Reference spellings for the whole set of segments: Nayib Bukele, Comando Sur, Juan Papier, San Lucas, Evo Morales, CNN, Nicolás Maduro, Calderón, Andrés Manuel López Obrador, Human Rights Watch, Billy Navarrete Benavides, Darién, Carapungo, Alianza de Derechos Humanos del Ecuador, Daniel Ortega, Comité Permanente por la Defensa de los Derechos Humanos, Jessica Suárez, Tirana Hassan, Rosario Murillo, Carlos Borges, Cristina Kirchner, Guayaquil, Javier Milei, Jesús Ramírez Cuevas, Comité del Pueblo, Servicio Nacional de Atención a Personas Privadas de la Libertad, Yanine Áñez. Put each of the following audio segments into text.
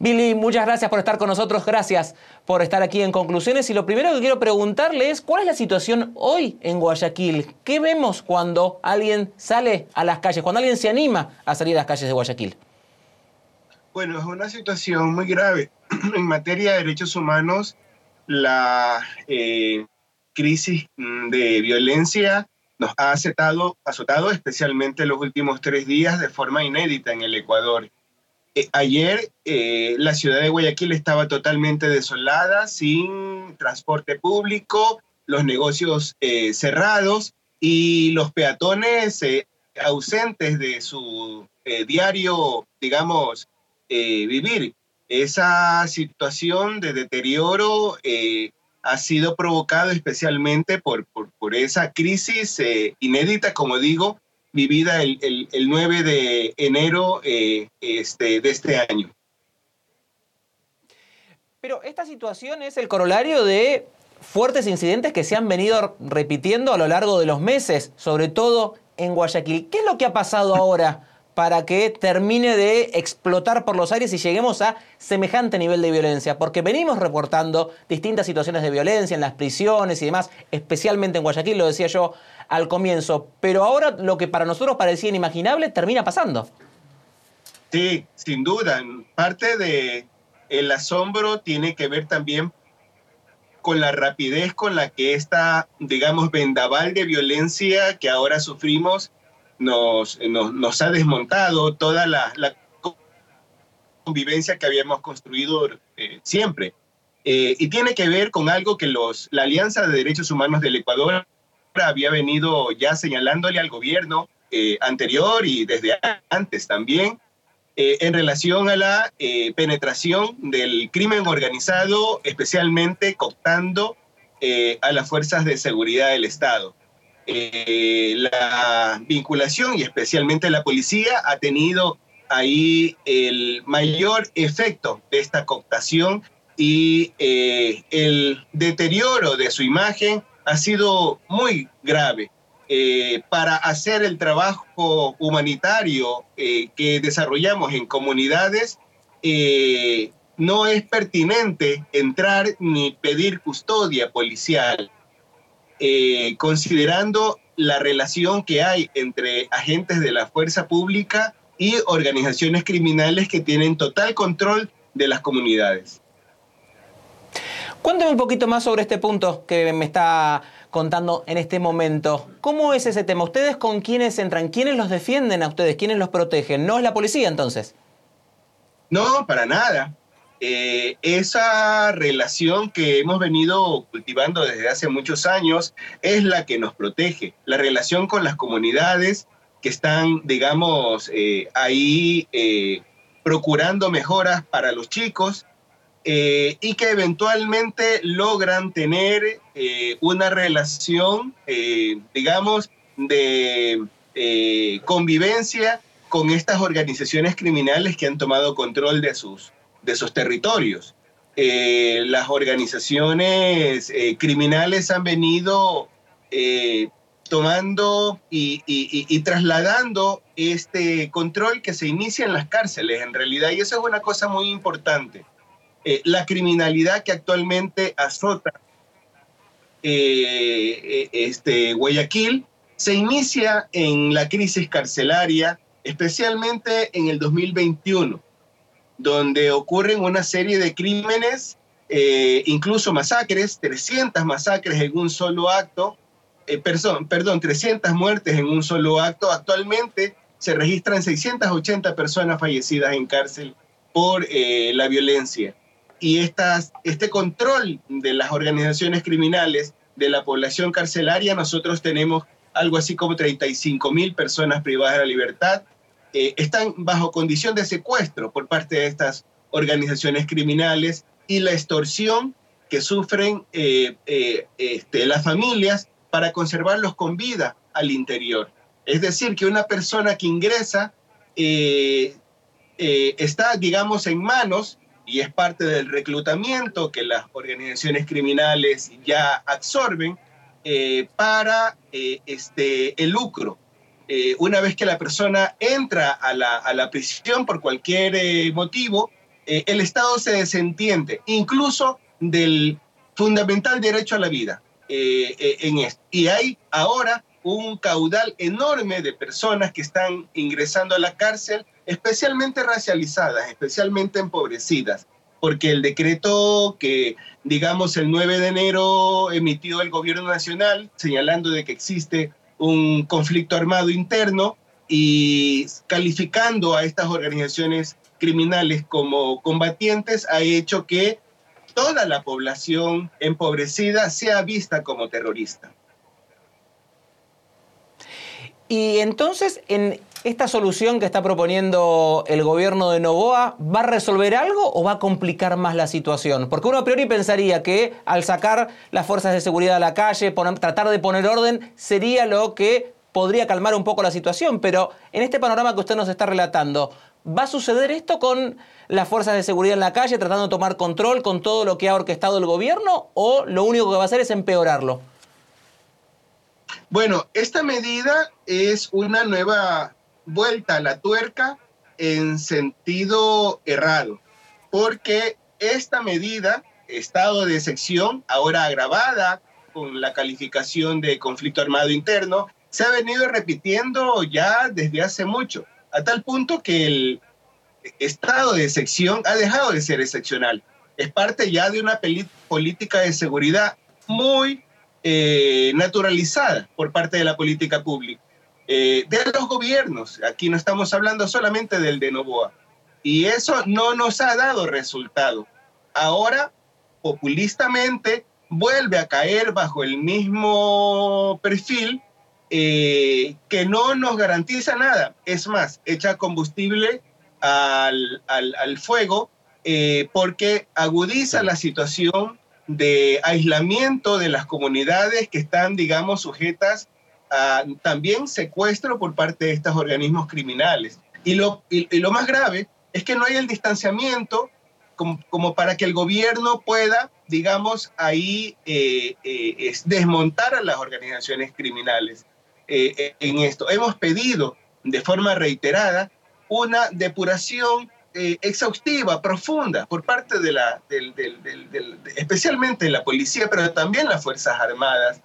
Billy, muchas gracias por estar con nosotros, gracias por estar aquí en Conclusiones. Y lo primero que quiero preguntarle es, ¿cuál es la situación hoy en Guayaquil? ¿Qué vemos cuando alguien sale a las calles, cuando alguien se anima a salir a las calles de Guayaquil? Bueno, es una situación muy grave. En materia de derechos humanos, la crisis de violencia nos ha azotado especialmente los últimos 3 días de forma inédita en el Ecuador. Ayer la ciudad de Guayaquil estaba totalmente desolada, sin transporte público, los negocios cerrados y los peatones ausentes de su diario, digamos, vivir. Esa situación de deterioro ha sido provocada especialmente por esa crisis inédita, como digo, vivida el 9 de enero de este año. Pero esta situación es el corolario de fuertes incidentes que se han venido repitiendo a lo largo de los meses, sobre todo en Guayaquil. ¿Qué es lo que ha pasado ahora para que termine de explotar por los aires y lleguemos a semejante nivel de violencia? Porque venimos reportando distintas situaciones de violencia en las prisiones y demás, especialmente en Guayaquil, lo decía yo al comienzo, pero ahora lo que para nosotros parecía inimaginable termina pasando. Sí, sin duda. Parte del asombro tiene que ver también con la rapidez con la que esta, digamos, vendaval de violencia que ahora sufrimos nos ha desmontado toda la convivencia que habíamos construido siempre. Y tiene que ver con algo que la Alianza de Derechos Humanos del Ecuador había venido ya señalándole al gobierno anterior y desde antes también, en relación a la penetración del crimen organizado, especialmente cooptando a las fuerzas de seguridad del Estado. La vinculación y especialmente la policía ha tenido ahí el mayor efecto de esta cooptación y el deterioro de su imagen ha sido muy grave para hacer el trabajo humanitario que desarrollamos en comunidades. No es pertinente entrar ni pedir custodia policial, considerando la relación que hay entre agentes de la fuerza pública y organizaciones criminales que tienen total control de las comunidades. Cuéntame un poquito más sobre este punto que me está contando en este momento. ¿Cómo es ese tema? ¿Ustedes con quiénes entran? ¿Quiénes los defienden a ustedes? ¿Quiénes los protegen? ¿No es la policía, entonces? No, para nada. Esa relación que hemos venido cultivando desde hace muchos años es la que nos protege. La relación con las comunidades que están, digamos, ahí procurando mejoras para los chicos, y que eventualmente logran tener una relación, digamos, de convivencia con estas organizaciones criminales que han tomado control de sus territorios. Las organizaciones criminales han venido tomando y trasladando este control que se inicia en las cárceles, en realidad, y eso es una cosa muy importante. La criminalidad que actualmente azota Guayaquil se inicia en la crisis carcelaria, especialmente en el 2021, donde ocurren una serie de crímenes incluso masacres, 300 masacres en un solo acto, 300 muertes en un solo acto. Actualmente se registran 680 personas fallecidas en cárcel por la violencia. Y este control de las organizaciones criminales de la población carcelaria, nosotros tenemos algo así como 35.000 personas privadas de la libertad, están bajo condición de secuestro por parte de estas organizaciones criminales, y la extorsión que sufren las familias para conservarlos con vida al interior. Es decir, que una persona que ingresa está, digamos, en manos, y es parte del reclutamiento que las organizaciones criminales ya absorben para el lucro. Una vez que la persona entra a la prisión por cualquier motivo, el Estado se desentiende incluso del fundamental derecho a la vida en esto. Y hay ahora un caudal enorme de personas que están ingresando a la cárcel, especialmente racializadas, especialmente empobrecidas, porque el decreto que, digamos, el 9 de enero emitió el gobierno nacional, señalando de que existe un conflicto armado interno y calificando a estas organizaciones criminales como combatientes, ha hecho que toda la población empobrecida sea vista como terrorista. Y entonces, en ¿esta solución que está proponiendo el gobierno de Noboa va a resolver algo o va a complicar más la situación? Porque uno a priori pensaría que al sacar las fuerzas de seguridad a la calle, tratar de poner orden, sería lo que podría calmar un poco la situación. Pero en este panorama que usted nos está relatando, ¿va a suceder esto con las fuerzas de seguridad en la calle, tratando de tomar control con todo lo que ha orquestado el gobierno, o lo único que va a hacer es empeorarlo? Bueno, esta medida es una nueva vuelta a la tuerca en sentido errado, porque esta medida, estado de excepción, ahora agravada con la calificación de conflicto armado interno, se ha venido repitiendo ya desde hace mucho, a tal punto que el estado de excepción ha dejado de ser excepcional. Es parte ya de una política de seguridad muy naturalizada por parte de la política pública. De los gobiernos, aquí no estamos hablando solamente del de Noboa, y eso no nos ha dado resultado. Ahora, populistamente, vuelve a caer bajo el mismo perfil que no nos garantiza nada. Es más, echa combustible al fuego porque agudiza la situación de aislamiento de las comunidades que están, digamos, sujetas también secuestro por parte de estos organismos criminales. Y lo más grave es que no hay el distanciamiento como para que el gobierno pueda, digamos, ahí desmontar a las organizaciones criminales en esto. Hemos pedido de forma reiterada una depuración exhaustiva, profunda, por parte de especialmente la policía, pero también las Fuerzas Armadas.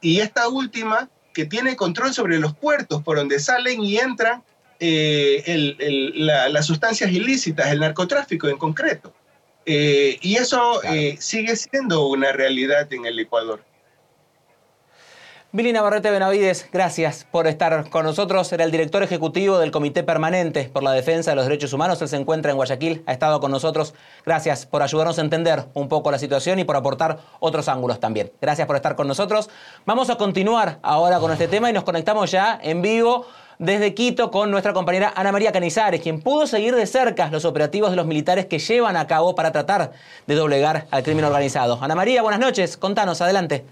Y esta última, que tiene control sobre los puertos por donde salen y entran las sustancias ilícitas, el narcotráfico en concreto. Y eso sigue siendo una realidad en el Ecuador. Billy Navarrete Benavides, gracias por estar con nosotros. Era el director ejecutivo del Comité Permanente por la Defensa de los Derechos Humanos. Él se encuentra en Guayaquil, ha estado con nosotros. Gracias por ayudarnos a entender un poco la situación y por aportar otros ángulos también. Gracias por estar con nosotros. Vamos a continuar ahora con este tema y nos conectamos ya en vivo desde Quito con nuestra compañera Ana María Cañizares, quien pudo seguir de cerca los operativos de los militares que llevan a cabo para tratar de doblegar al crimen organizado. Ana María, buenas noches. Contanos, adelante.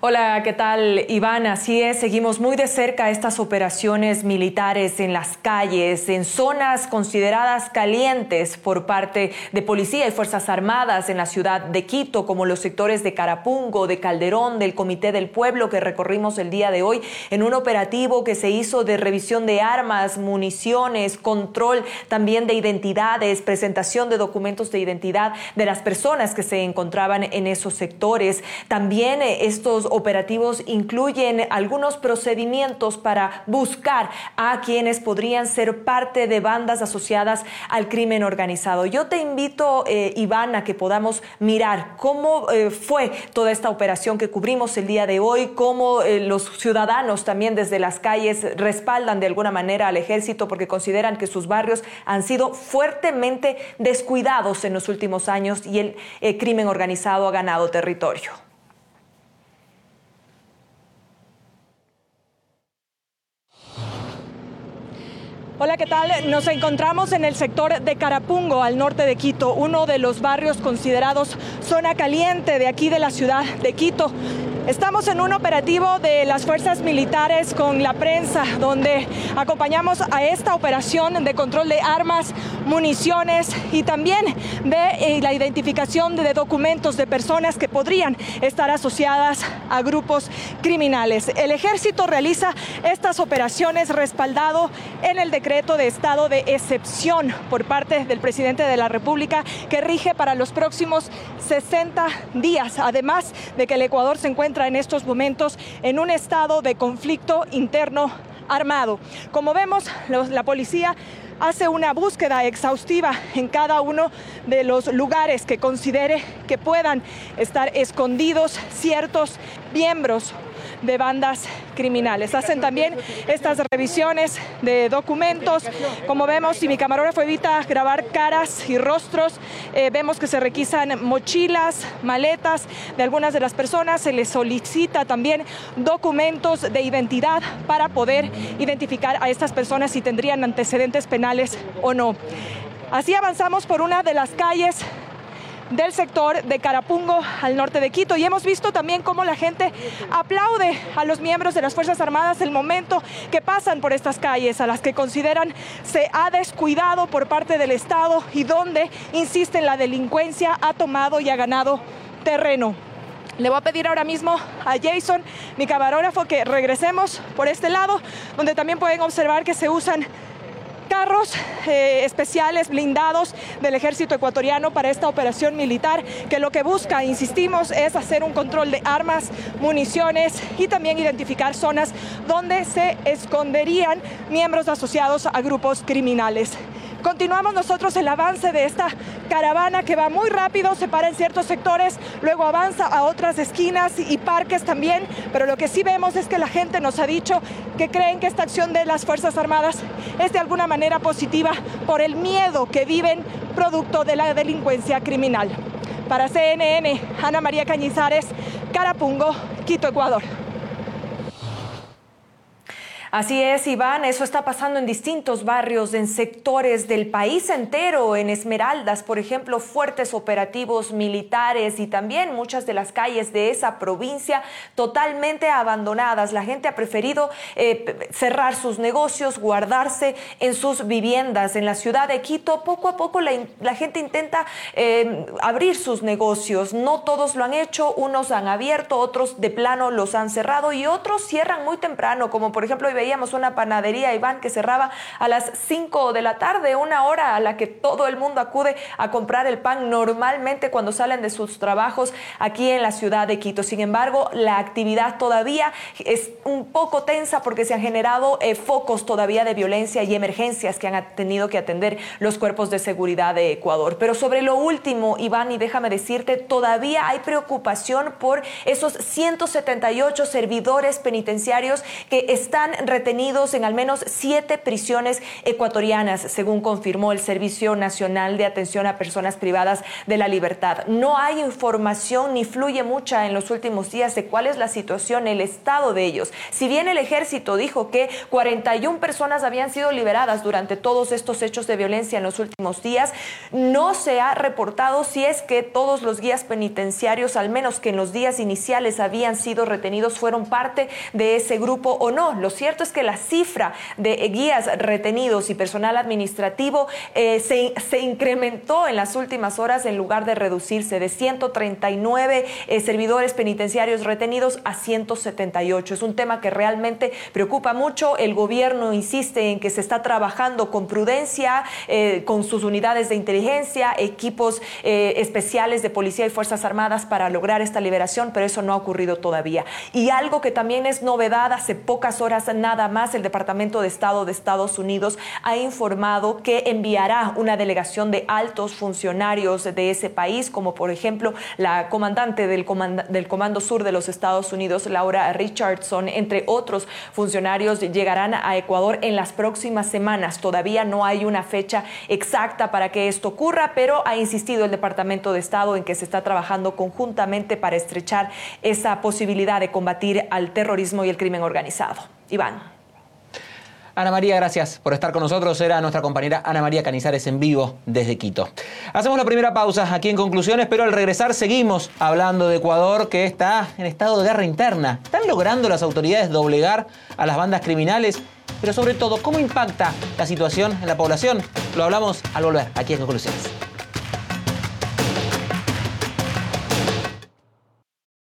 Hola, ¿qué tal, Iván? Así es, seguimos muy de cerca estas operaciones militares en las calles, en zonas consideradas calientes por parte de policía y Fuerzas Armadas en la ciudad de Quito, como los sectores de Carapungo, de Calderón, del Comité del Pueblo, que recorrimos el día de hoy en un operativo que se hizo de revisión de armas, municiones, control también de identidades, presentación de documentos de identidad de las personas que se encontraban en esos sectores. También estos operativos operativos incluyen algunos procedimientos para buscar a quienes podrían ser parte de bandas asociadas al crimen organizado. Yo te invito, Iván, a que podamos mirar cómo fue toda esta operación que cubrimos el día de hoy, cómo los ciudadanos también desde las calles respaldan de alguna manera al ejército porque consideran que sus barrios han sido fuertemente descuidados en los últimos años y el crimen organizado ha ganado territorio. Hola, ¿qué tal? Nos encontramos en el sector de Carapungo, al norte de Quito, uno de los barrios considerados zona caliente de aquí de la ciudad de Quito. Estamos en un operativo de las fuerzas militares con la prensa, donde acompañamos a esta operación de control de armas, municiones y también de la identificación de documentos de personas que podrían estar asociadas a grupos criminales. El ejército realiza estas operaciones respaldado en el decreto de estado de excepción por parte del presidente de la República que rige para los próximos 60 días, además de que el Ecuador se encuentra en estos momentos en un estado de conflicto interno armado. Como vemos, la policía hace una búsqueda exhaustiva en cada uno de los lugares que considere que puedan estar escondidos ciertos miembros de bandas criminales. Hacen también estas revisiones de documentos. Como vemos, si mi camarógrafo evita grabar caras y rostros, vemos que se requisan mochilas, maletas de algunas de las personas. Se les solicita también documentos de identidad para poder identificar a estas personas si tendrían antecedentes penales o no. Así avanzamos por una de las calles del sector de Carapungo al norte de Quito y hemos visto también cómo la gente aplaude a los miembros de las Fuerzas Armadas el momento que pasan por estas calles a las que consideran se ha descuidado por parte del Estado y donde, insisten, la delincuencia ha tomado y ha ganado terreno. Le voy a pedir ahora mismo a Jason, mi camarógrafo, que regresemos por este lado, donde también pueden observar que se usan carros especiales blindados del ejército ecuatoriano para esta operación militar que lo que busca, insistimos, es hacer un control de armas, municiones y también identificar zonas donde se esconderían miembros asociados a grupos criminales. Continuamos nosotros el avance de esta caravana que va muy rápido, se para en ciertos sectores, luego avanza a otras esquinas y parques también, pero lo que sí vemos es que la gente nos ha dicho que creen que esta acción de las Fuerzas Armadas es de alguna manera positiva por el miedo que viven producto de la delincuencia criminal. Para CNN, Ana María Cañizares, Carapungo, Quito, Ecuador. Así es, Iván, eso está pasando en distintos barrios, en sectores del país entero, en Esmeraldas, por ejemplo, fuertes operativos militares y también muchas de las calles de esa provincia totalmente abandonadas. La gente ha preferido cerrar sus negocios, guardarse en sus viviendas. En la ciudad de Quito, poco a poco la gente intenta abrir sus negocios. No todos lo han hecho, unos han abierto, otros de plano los han cerrado y otros cierran muy temprano, como por ejemplo hoy veíamos una panadería, Iván, que cerraba a las 5 de la tarde, una hora a la que todo el mundo acude a comprar el pan normalmente cuando salen de sus trabajos aquí en la ciudad de Quito. Sin embargo, la actividad todavía es un poco tensa porque se han generado focos todavía de violencia y emergencias que han tenido que atender los cuerpos de seguridad de Ecuador. Pero sobre lo último, Iván, y déjame decirte, todavía hay preocupación por esos 178 servidores penitenciarios que están retenidos en al menos 7 prisiones ecuatorianas, según confirmó el Servicio Nacional de Atención a Personas Privadas de la Libertad. No hay información ni fluye mucha en los últimos días de cuál es la situación, el estado de ellos. Si bien el ejército dijo que 41 personas habían sido liberadas durante todos estos hechos de violencia en los últimos días, no se ha reportado si es que todos los guías penitenciarios, al menos que en los días iniciales habían sido retenidos, fueron parte de ese grupo o no. Lo cierto cierto es que la cifra de guías retenidos y personal administrativo se incrementó en las últimas horas en lugar de reducirse de 139 servidores penitenciarios retenidos a 178. Es un tema que realmente preocupa mucho. El gobierno insiste en que se está trabajando con prudencia, con sus unidades de inteligencia, equipos especiales de policía y fuerzas armadas para lograr esta liberación, pero eso no ha ocurrido todavía. Y algo que también es novedad, hace pocas horas nada más, el Departamento de Estado de Estados Unidos ha informado que enviará una delegación de altos funcionarios de ese país, como por ejemplo la comandante del Comando Sur de los Estados Unidos, Laura Richardson, entre otros funcionarios, llegarán a Ecuador en las próximas semanas. Todavía no hay una fecha exacta para que esto ocurra, pero ha insistido el Departamento de Estado en que se está trabajando conjuntamente para estrechar esa posibilidad de combatir al terrorismo y el crimen organizado. Iván. Ana María, gracias por estar con nosotros. Era nuestra compañera Ana María Cañizares en vivo desde Quito. Hacemos la primera pausa aquí en Conclusiones, pero al regresar seguimos hablando de Ecuador, que está en estado de guerra interna. ¿Están logrando las autoridades doblegar a las bandas criminales? Pero sobre todo, ¿cómo impacta la situación en la población? Lo hablamos al volver aquí en Conclusiones.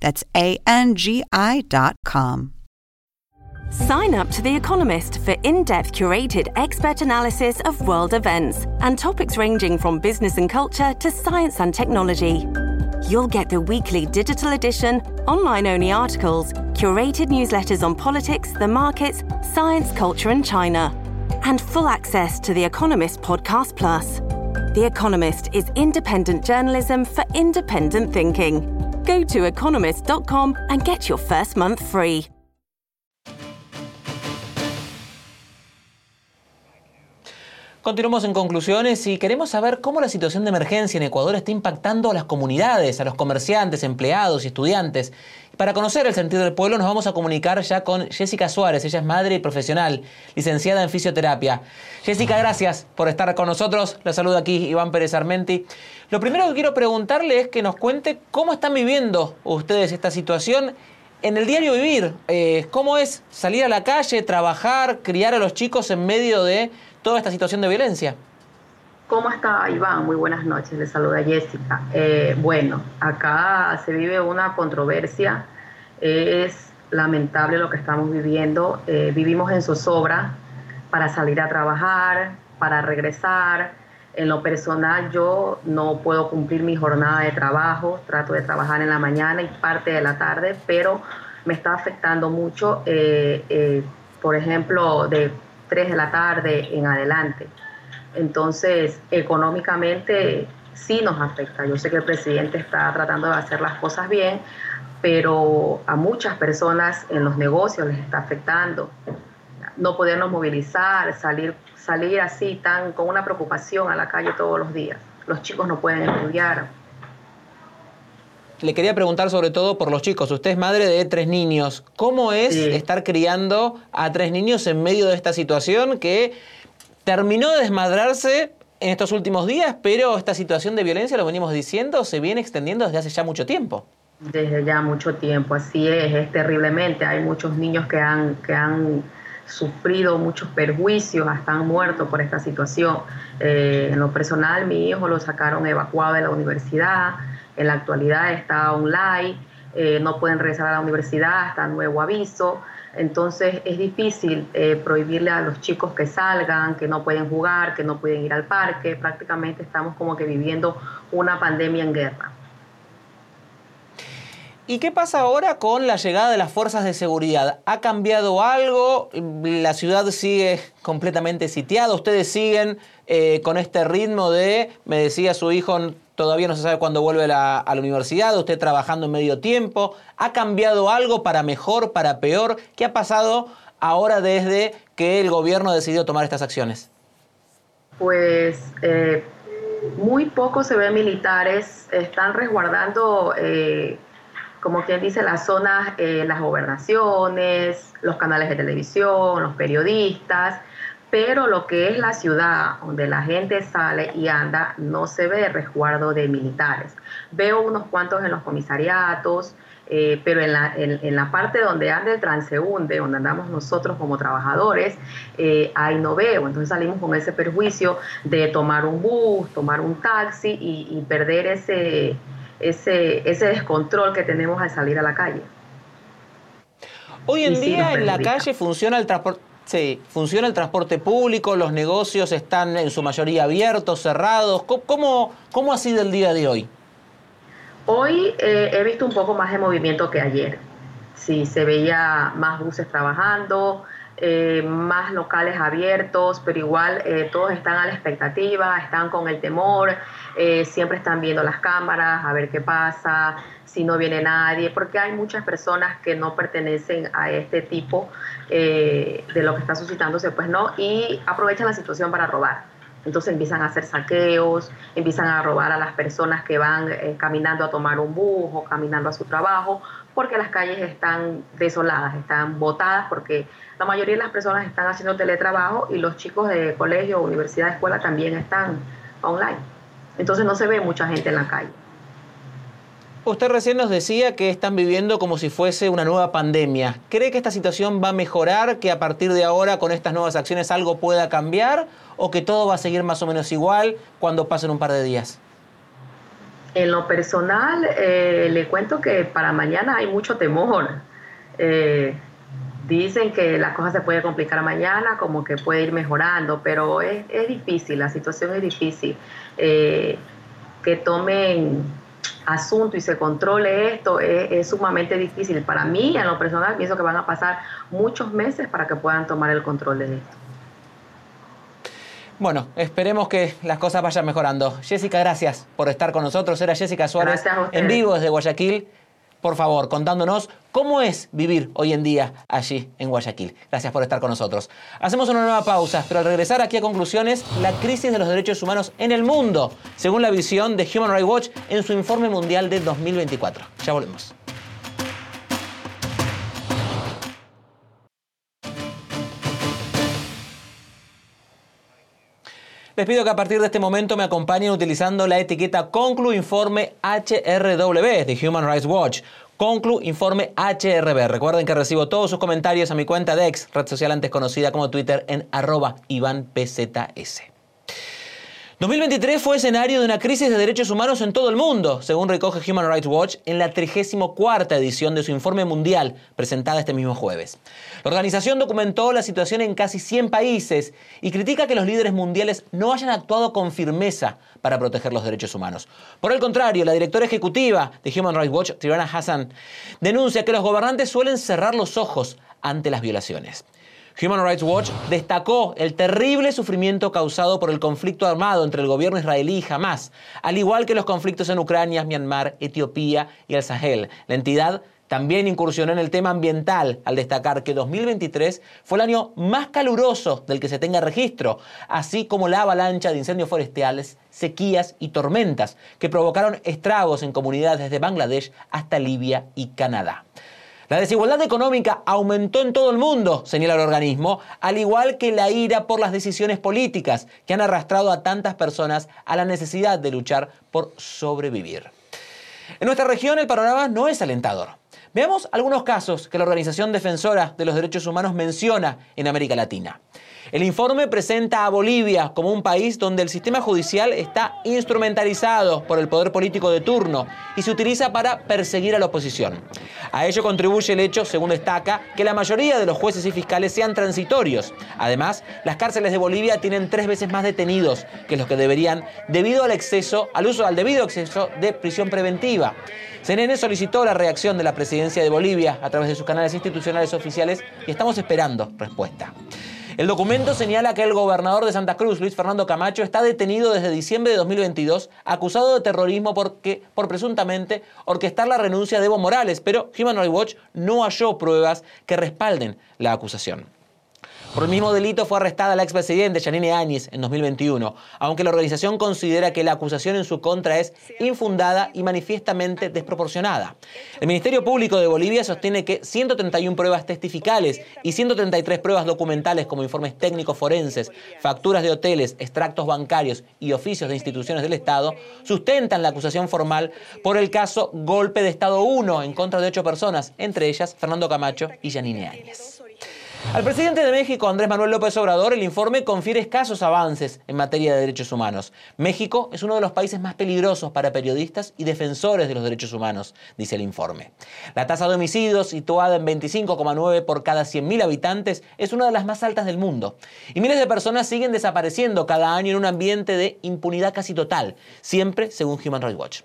That's ANGI.com. Sign up to The Economist for in-depth curated expert analysis of world events and topics ranging from business and culture to science and technology. You'll get the weekly digital edition, online-only articles, curated newsletters on politics, the markets, science, culture and China, and full access to The Economist Podcast Plus. The Economist is independent journalism for independent thinking. Go to economist.com and get your first month free. Continuamos en Conclusiones y queremos saber cómo la situación de emergencia en Ecuador está impactando a las comunidades, a los comerciantes, empleados y estudiantes. Para conocer el sentido del pueblo nos vamos a comunicar ya con Jessica Suárez. Ella es madre y profesional, licenciada en fisioterapia. Jessica, gracias por estar con nosotros. La saluda aquí Iván Pérez Armenti. Lo primero que quiero preguntarle es que nos cuente cómo están viviendo ustedes esta situación en el diario vivir. ¿Cómo es salir a la calle, trabajar, criar a los chicos en medio de toda esta situación de violencia? ¿Cómo está, Iván? Muy buenas noches, le saluda Jessica. Bueno, acá se vive una controversia, es lamentable lo que estamos viviendo, vivimos en zozobra para salir a trabajar, para regresar. En lo personal yo no puedo cumplir mi jornada de trabajo, trato de trabajar en la mañana y parte de la tarde, pero me está afectando mucho, por ejemplo, de 3 de la tarde en adelante. Entonces, económicamente sí nos afecta. Yo sé que el presidente está tratando de hacer las cosas bien, pero a muchas personas en los negocios les está afectando. No podernos movilizar, salir así tan con una preocupación a la calle todos los días. Los chicos no pueden estudiar. Le quería preguntar sobre todo por los chicos. Usted es madre de 3 niños. ¿Cómo es estar criando a 3 niños en medio de esta situación que terminó de desmadrarse en estos últimos días, pero esta situación de violencia, lo venimos diciendo, se viene extendiendo desde hace ya mucho tiempo? Desde ya mucho tiempo, así es terriblemente. Hay muchos niños que han sufrido muchos perjuicios, hasta han muerto por esta situación. En lo personal, mi hijo lo sacaron evacuado de la universidad. En la actualidad está online, no pueden regresar a la universidad hasta nuevo aviso. Entonces es difícil prohibirle a los chicos que salgan, que no pueden jugar, que no pueden ir al parque. Prácticamente estamos como que viviendo una pandemia en guerra. ¿Y qué pasa ahora con la llegada de las fuerzas de seguridad? ¿Ha cambiado algo? ¿La ciudad sigue completamente sitiada? ¿Ustedes siguen con este ritmo de, me decía su hijo, todavía no se sabe cuándo vuelve a la universidad, usted trabajando en medio tiempo? ¿Ha cambiado algo para mejor, para peor? ¿Qué ha pasado ahora desde que el gobierno decidió tomar estas acciones? Pues muy poco se ve militares, están resguardando, como quien dice, las zonas, las gobernaciones, los canales de televisión, los periodistas, pero lo que es la ciudad donde la gente sale y anda no se ve resguardo de militares. Veo unos cuantos en los comisariatos, pero en la parte donde anda el transeúnte, donde andamos nosotros como trabajadores, ahí no veo. Entonces salimos con ese perjuicio de tomar un bus, tomar un taxi y perder ese descontrol que tenemos al salir a la calle. Hoy en día en la calle funciona el transporte. Sí, funciona el transporte público, los negocios están en su mayoría abiertos, cerrados. ¿Cómo ha sido el día de hoy? Hoy he visto un poco más de movimiento que ayer. Sí, se veía más buses trabajando, más locales abiertos, pero igual todos están a la expectativa, están con el temor, siempre están viendo las cámaras, a ver qué pasa, si no viene nadie, porque hay muchas personas que no pertenecen a este tipo de lo que está suscitándose, pues no, y aprovechan la situación para robar. Entonces empiezan a hacer saqueos, empiezan a robar a las personas que van caminando a tomar un bus o caminando a su trabajo, porque las calles están desoladas, están botadas, porque la mayoría de las personas están haciendo teletrabajo y los chicos de colegio, universidad, escuela también están online. Entonces no se ve mucha gente en la calle. Usted recién nos decía que están viviendo como si fuese una nueva pandemia. ¿Cree que esta situación va a mejorar, que a partir de ahora con estas nuevas acciones algo pueda cambiar o que todo va a seguir más o menos igual cuando pasen un par de días? En lo personal, le cuento que para mañana hay mucho temor. Dicen que la cosa se puede complicar mañana, como que puede ir mejorando, pero es difícil, la situación es difícil. Que tomen asunto y se controle esto es sumamente difícil. Para mí, en lo personal, pienso que van a pasar muchos meses para que puedan tomar el control de esto. Bueno, esperemos que las cosas vayan mejorando. Jessica, gracias por estar con nosotros. Era Jessica Suárez en vivo desde Guayaquil. Por favor, contándonos cómo es vivir hoy en día allí en Guayaquil. Gracias por estar con nosotros. Hacemos una nueva pausa, pero al regresar aquí a conclusiones, la crisis de los derechos humanos en el mundo, según la visión de Human Rights Watch en su informe mundial de 2024. Ya volvemos. Les pido que a partir de este momento me acompañen utilizando la etiqueta Conclu Informe HRW de Human Rights Watch. Conclu Informe HRB. Recuerden que recibo todos sus comentarios a mi cuenta de X, red social antes conocida como Twitter, en @IvánPZS. 2023 fue escenario de una crisis de derechos humanos en todo el mundo, según recoge Human Rights Watch en la 34ª edición de su informe mundial, presentada este mismo jueves. La organización documentó la situación en casi 100 países y critica que los líderes mundiales no hayan actuado con firmeza para proteger los derechos humanos. Por el contrario, la directora ejecutiva de Human Rights Watch, Tirana Hassan, denuncia que los gobernantes suelen cerrar los ojos ante las violaciones. Human Rights Watch destacó el terrible sufrimiento causado por el conflicto armado entre el gobierno israelí y Hamas, al igual que los conflictos en Ucrania, Myanmar, Etiopía y el Sahel. La entidad también incursionó en el tema ambiental al destacar que 2023 fue el año más caluroso del que se tenga registro, así como la avalancha de incendios forestales, sequías y tormentas que provocaron estragos en comunidades desde Bangladesh hasta Libia y Canadá. La desigualdad económica aumentó en todo el mundo, señala el organismo, al igual que la ira por las decisiones políticas que han arrastrado a tantas personas a la necesidad de luchar por sobrevivir. En nuestra región el panorama no es alentador. Veamos algunos casos que la Organización Defensora de los Derechos Humanos menciona en América Latina. El informe presenta a Bolivia como un país donde el sistema judicial está instrumentalizado por el poder político de turno y se utiliza para perseguir a la oposición. A ello contribuye el hecho, según destaca, que la mayoría de los jueces y fiscales sean transitorios. Además, las cárceles de Bolivia tienen 3 veces más detenidos que los que deberían debido al debido acceso de prisión preventiva. CNN solicitó la reacción de la presidencia de Bolivia a través de sus canales institucionales oficiales y estamos esperando respuesta. El documento señala que el gobernador de Santa Cruz, Luis Fernando Camacho, está detenido desde diciembre de 2022, acusado de terrorismo por presuntamente orquestar la renuncia de Evo Morales, pero Human Rights Watch no halló pruebas que respalden la acusación. Por el mismo delito fue arrestada la expresidente Yanine Áñez en 2021, aunque la organización considera que la acusación en su contra es infundada y manifiestamente desproporcionada. El Ministerio Público de Bolivia sostiene que 131 pruebas testificales y 133 pruebas documentales como informes técnicos forenses, facturas de hoteles, extractos bancarios y oficios de instituciones del Estado sustentan la acusación formal por el caso Golpe de Estado 1 en contra de 8 personas, entre ellas Fernando Camacho y Yanine Áñez. Al presidente de México, Andrés Manuel López Obrador, el informe confiere escasos avances en materia de derechos humanos. México es uno de los países más peligrosos para periodistas y defensores de los derechos humanos, dice el informe. La tasa de homicidios, situada en 25,9 por cada 100.000 habitantes, es una de las más altas del mundo. Y miles de personas siguen desapareciendo cada año en un ambiente de impunidad casi total, siempre según Human Rights Watch.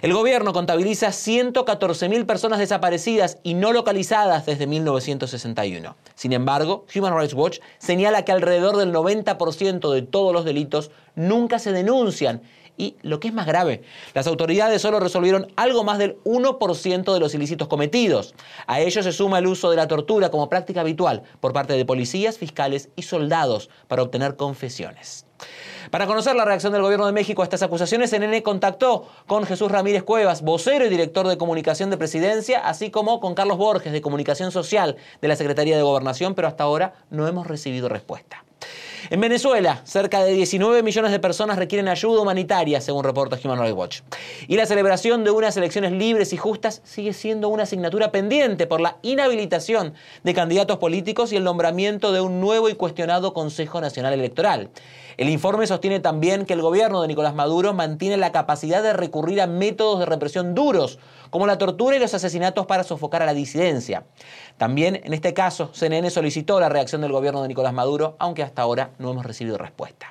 El gobierno contabiliza 114.000 personas desaparecidas y no localizadas desde 1961. Sin embargo, Human Rights Watch señala que alrededor del 90% de todos los delitos nunca se denuncian y, lo que es más grave, las autoridades solo resolvieron algo más del 1% de los ilícitos cometidos. A ello se suma el uso de la tortura como práctica habitual por parte de policías, fiscales y soldados para obtener confesiones. Para conocer la reacción del gobierno de México a estas acusaciones, CNN contactó con Jesús Ramírez Cuevas, vocero y director de Comunicación de Presidencia, así como con Carlos Borges, de Comunicación Social de la Secretaría de Gobernación, pero hasta ahora no hemos recibido respuesta. En Venezuela, cerca de 19 millones de personas requieren ayuda humanitaria, según reporta Human Rights Watch. Y la celebración de unas elecciones libres y justas sigue siendo una asignatura pendiente por la inhabilitación de candidatos políticos y el nombramiento de un nuevo y cuestionado Consejo Nacional Electoral. El informe sostiene también que el gobierno de Nicolás Maduro mantiene la capacidad de recurrir a métodos de represión duros, como la tortura y los asesinatos para sofocar a la disidencia. También, en este caso, CNN solicitó la reacción del gobierno de Nicolás Maduro, aunque hasta ahora no hemos recibido respuesta.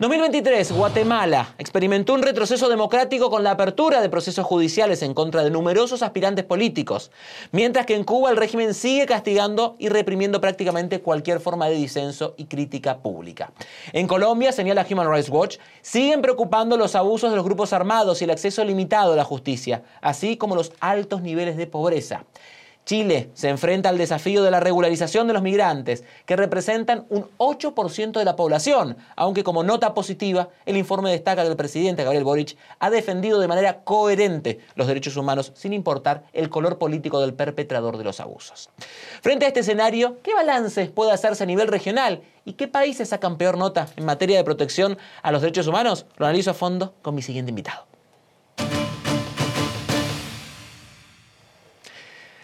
2023, Guatemala experimentó un retroceso democrático con la apertura de procesos judiciales en contra de numerosos aspirantes políticos, mientras que en Cuba el régimen sigue castigando y reprimiendo prácticamente cualquier forma de disenso y crítica pública. En Colombia, señala Human Rights Watch, siguen preocupando los abusos de los grupos armados y el acceso limitado a la justicia, así como los altos niveles de pobreza. Chile se enfrenta al desafío de la regularización de los migrantes, que representan un 8% de la población, aunque como nota positiva, el informe destaca que el presidente Gabriel Boric ha defendido de manera coherente los derechos humanos, sin importar el color político del perpetrador de los abusos. Frente a este escenario, ¿qué balances puede hacerse a nivel regional? ¿Y qué países sacan peor nota en materia de protección a los derechos humanos? Lo analizo a fondo con mi siguiente invitado.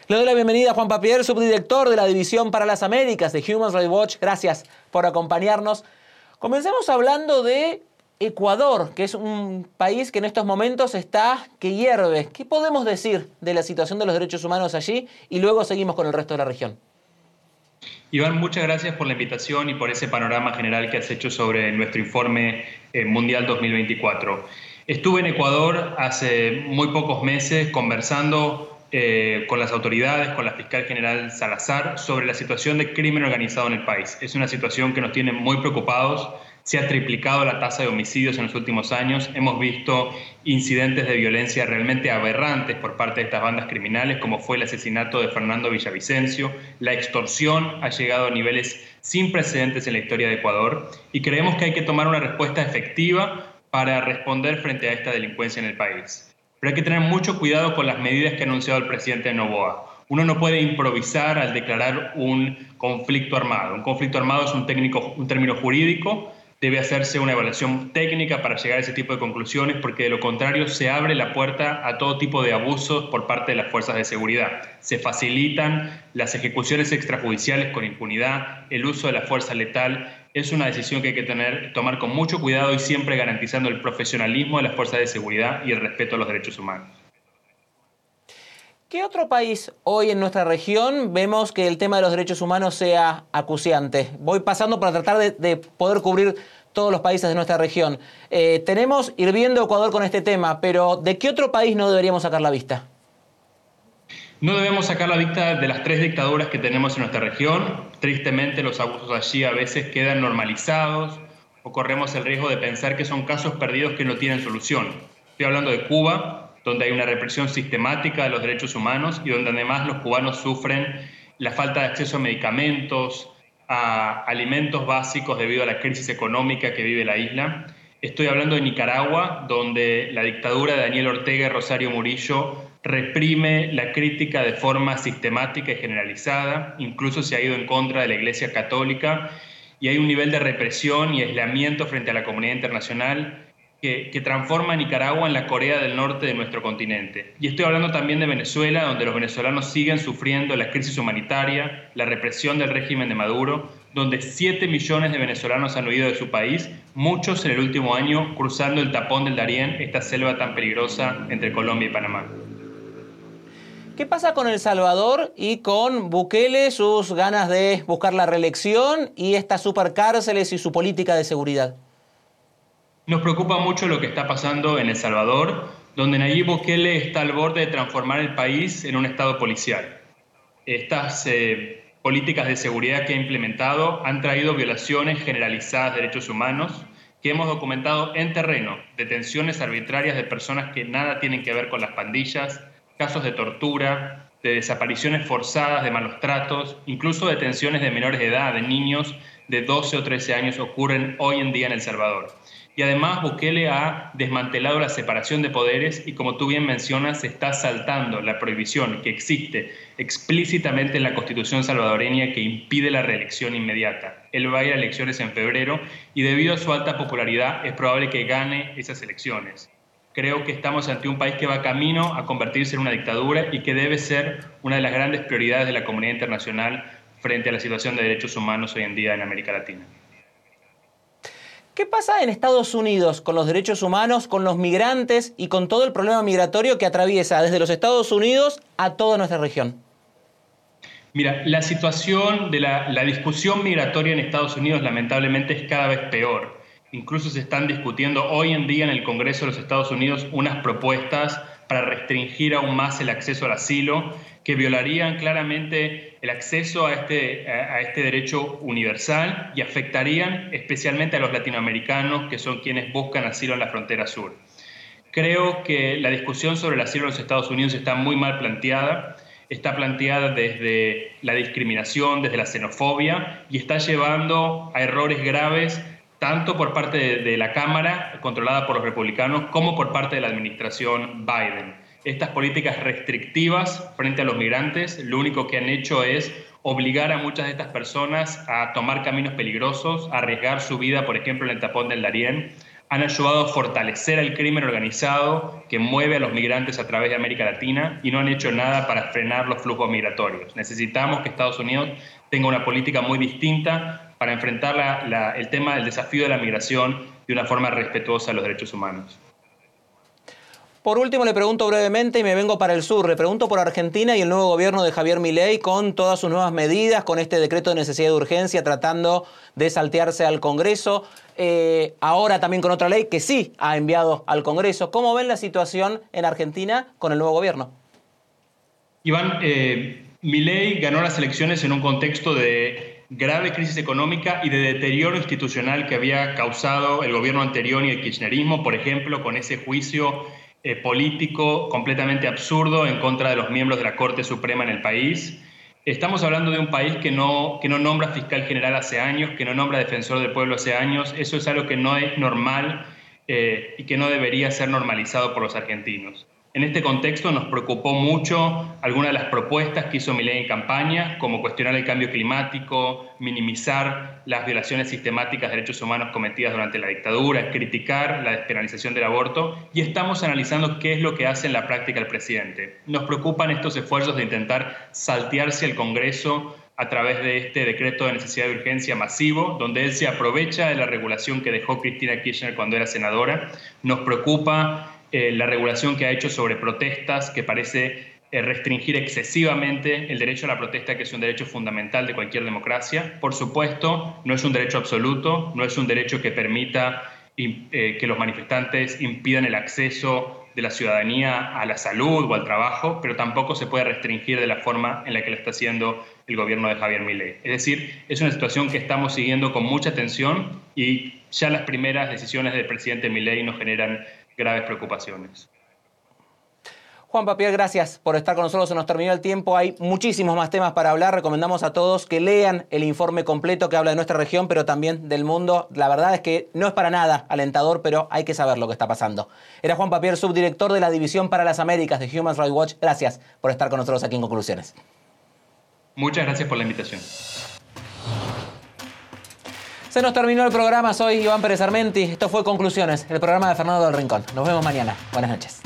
Le doy la bienvenida a Juan Papier, subdirector de la División para las Américas de Human Rights Watch. Gracias por acompañarnos. Comencemos hablando de Ecuador, que es un país que en estos momentos está que hierve. ¿Qué podemos decir de la situación de los derechos humanos allí? Y luego seguimos con el resto de la región. Iván, muchas gracias por la invitación y por ese panorama general que has hecho sobre nuestro informe Mundial 2024. Estuve en Ecuador hace muy pocos meses conversando con las autoridades, con la fiscal general Salazar, sobre la situación de crimen organizado en el país. Es una situación que nos tiene muy preocupados. Se ha triplicado la tasa de homicidios en los últimos años. Hemos visto incidentes de violencia realmente aberrantes por parte de estas bandas criminales, como fue el asesinato de Fernando Villavicencio. La extorsión ha llegado a niveles sin precedentes en la historia de Ecuador y creemos que hay que tomar una respuesta efectiva para responder frente a esta delincuencia en el país. Pero hay que tener mucho cuidado con las medidas que ha anunciado el presidente de Noboa. Uno no puede improvisar al declarar un conflicto armado. Un conflicto armado es un término jurídico. Debe hacerse una evaluación técnica para llegar a ese tipo de conclusiones, porque de lo contrario se abre la puerta a todo tipo de abusos por parte de las fuerzas de seguridad. Se facilitan las ejecuciones extrajudiciales con impunidad, el uso de la fuerza letal. Es una decisión que hay que tomar con mucho cuidado y siempre garantizando el profesionalismo de las fuerzas de seguridad y el respeto a los derechos humanos. ¿Qué otro país hoy en nuestra región vemos que el tema de los derechos humanos sea acuciante? Voy pasando para tratar de poder cubrir todos los países de nuestra región. Tenemos hirviendo Ecuador con este tema, pero ¿de qué otro país no deberíamos sacar la vista? No debemos sacar la vista de las tres dictaduras que tenemos en nuestra región. Tristemente, los abusos allí a veces quedan normalizados o corremos el riesgo de pensar que son casos perdidos que no tienen solución. Estoy hablando de Cuba, donde hay una represión sistemática de los derechos humanos y donde además los cubanos sufren la falta de acceso a medicamentos, a alimentos básicos debido a la crisis económica que vive la isla. Estoy hablando de Nicaragua, donde la dictadura de Daniel Ortega y Rosario Murillo reprime la crítica de forma sistemática y generalizada, incluso se ha ido en contra de la Iglesia Católica, y hay un nivel de represión y aislamiento frente a la comunidad internacional que transforma a Nicaragua en la Corea del Norte de nuestro continente. Y estoy hablando también de Venezuela, donde los venezolanos siguen sufriendo la crisis humanitaria, la represión del régimen de Maduro, donde 7 millones de venezolanos han huido de su país, muchos en el último año cruzando el tapón del Darién, esta selva tan peligrosa entre Colombia y Panamá. ¿Qué pasa con El Salvador y con Bukele, sus ganas de buscar la reelección y estas supercárceles y su política de seguridad? Nos preocupa mucho lo que está pasando en El Salvador, donde Nayib Bukele está al borde de transformar el país en un estado policial. Estas políticas de seguridad que ha implementado han traído violaciones generalizadas de derechos humanos que hemos documentado en terreno, detenciones arbitrarias de personas que nada tienen que ver con las pandillas, casos de tortura, de desapariciones forzadas, de malos tratos, incluso detenciones de menores de edad, de niños de 12 o 13 años ocurren hoy en día en El Salvador. Y además Bukele ha desmantelado la separación de poderes y, como tú bien mencionas, se está saltando la prohibición que existe explícitamente en la Constitución salvadoreña que impide la reelección inmediata. Él va a ir a elecciones en febrero y debido a su alta popularidad es probable que gane esas elecciones. Creo que estamos ante un país que va camino a convertirse en una dictadura y que debe ser una de las grandes prioridades de la comunidad internacional frente a la situación de derechos humanos hoy en día en América Latina. ¿Qué pasa en Estados Unidos con los derechos humanos, con los migrantes y con todo el problema migratorio que atraviesa desde los Estados Unidos a toda nuestra región? Mira, la situación de la discusión migratoria en Estados Unidos lamentablemente es cada vez peor. Incluso se están discutiendo hoy en día en el Congreso de los Estados Unidos unas propuestas para restringir aún más el acceso al asilo, que violarían claramente el acceso a este derecho universal y afectarían especialmente a los latinoamericanos, que son quienes buscan asilo en la frontera sur. Creo que la discusión sobre el asilo en los Estados Unidos está muy mal planteada. Está planteada desde la discriminación, desde la xenofobia, y está llevando a errores graves tanto por parte de la Cámara, controlada por los republicanos, como por parte de la administración Biden. Estas políticas restrictivas frente a los migrantes, lo único que han hecho es obligar a muchas de estas personas a tomar caminos peligrosos, a arriesgar su vida, por ejemplo, en el tapón del Darién. Han ayudado a fortalecer el crimen organizado que mueve a los migrantes a través de América Latina y no han hecho nada para frenar los flujos migratorios. Necesitamos que Estados Unidos tenga una política muy distinta para enfrentar el tema del desafío de la migración de una forma respetuosa a los derechos humanos. Por último, le pregunto brevemente y me vengo para el sur. Le pregunto por Argentina y el nuevo gobierno de Javier Milei con todas sus nuevas medidas, con este decreto de necesidad de urgencia tratando de saltearse al Congreso, ahora también con otra ley que sí ha enviado al Congreso. ¿Cómo ven la situación en Argentina con el nuevo gobierno? Iván, Milei ganó las elecciones en un contexto de grave crisis económica y de deterioro institucional que había causado el gobierno anterior y el kirchnerismo, por ejemplo, con ese juicio político completamente absurdo en contra de los miembros de la Corte Suprema en el país. Estamos hablando de un país que no nombra fiscal general hace años, que no nombra defensor del pueblo hace años. Eso es algo que no es normal y que no debería ser normalizado por los argentinos. En este contexto nos preocupó mucho algunas de las propuestas que hizo Milei en campaña, como cuestionar el cambio climático, minimizar las violaciones sistemáticas de derechos humanos cometidas durante la dictadura, criticar la despenalización del aborto, y estamos analizando qué es lo que hace en la práctica el presidente. Nos preocupan estos esfuerzos de intentar saltearse el Congreso a través de este decreto de necesidad de urgencia masivo, donde él se aprovecha de la regulación que dejó Cristina Kirchner cuando era senadora. Nos preocupa la regulación que ha hecho sobre protestas, que parece restringir excesivamente el derecho a la protesta, que es un derecho fundamental de cualquier democracia. Por supuesto, no es un derecho absoluto, no es un derecho que permita que los manifestantes impidan el acceso de la ciudadanía a la salud o al trabajo, pero tampoco se puede restringir de la forma en la que lo está haciendo el gobierno de Javier Milei. Es decir, es una situación que estamos siguiendo con mucha atención y ya las primeras decisiones del presidente Milei nos generan graves preocupaciones. Juan Papier, gracias por estar con nosotros. Se nos terminó el tiempo. Hay muchísimos más temas para hablar. Recomendamos a todos que lean el informe completo que habla de nuestra región, pero también del mundo. La verdad es que no es para nada alentador, pero hay que saber lo que está pasando. Era Juan Papier, subdirector de la División para las Américas de Human Rights Watch. Gracias por estar con nosotros aquí en Conclusiones. Muchas gracias por la invitación. Se nos terminó el programa. Soy Iván Pérez Armenti. Esto fue Conclusiones, el programa de Fernando del Rincón. Nos vemos mañana. Buenas noches.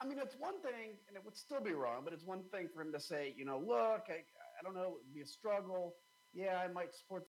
I mean, it's one thing, and it would still be wrong, but it's one thing for him to say, you know, look, I don't know, it would be a struggle. Yeah, I might support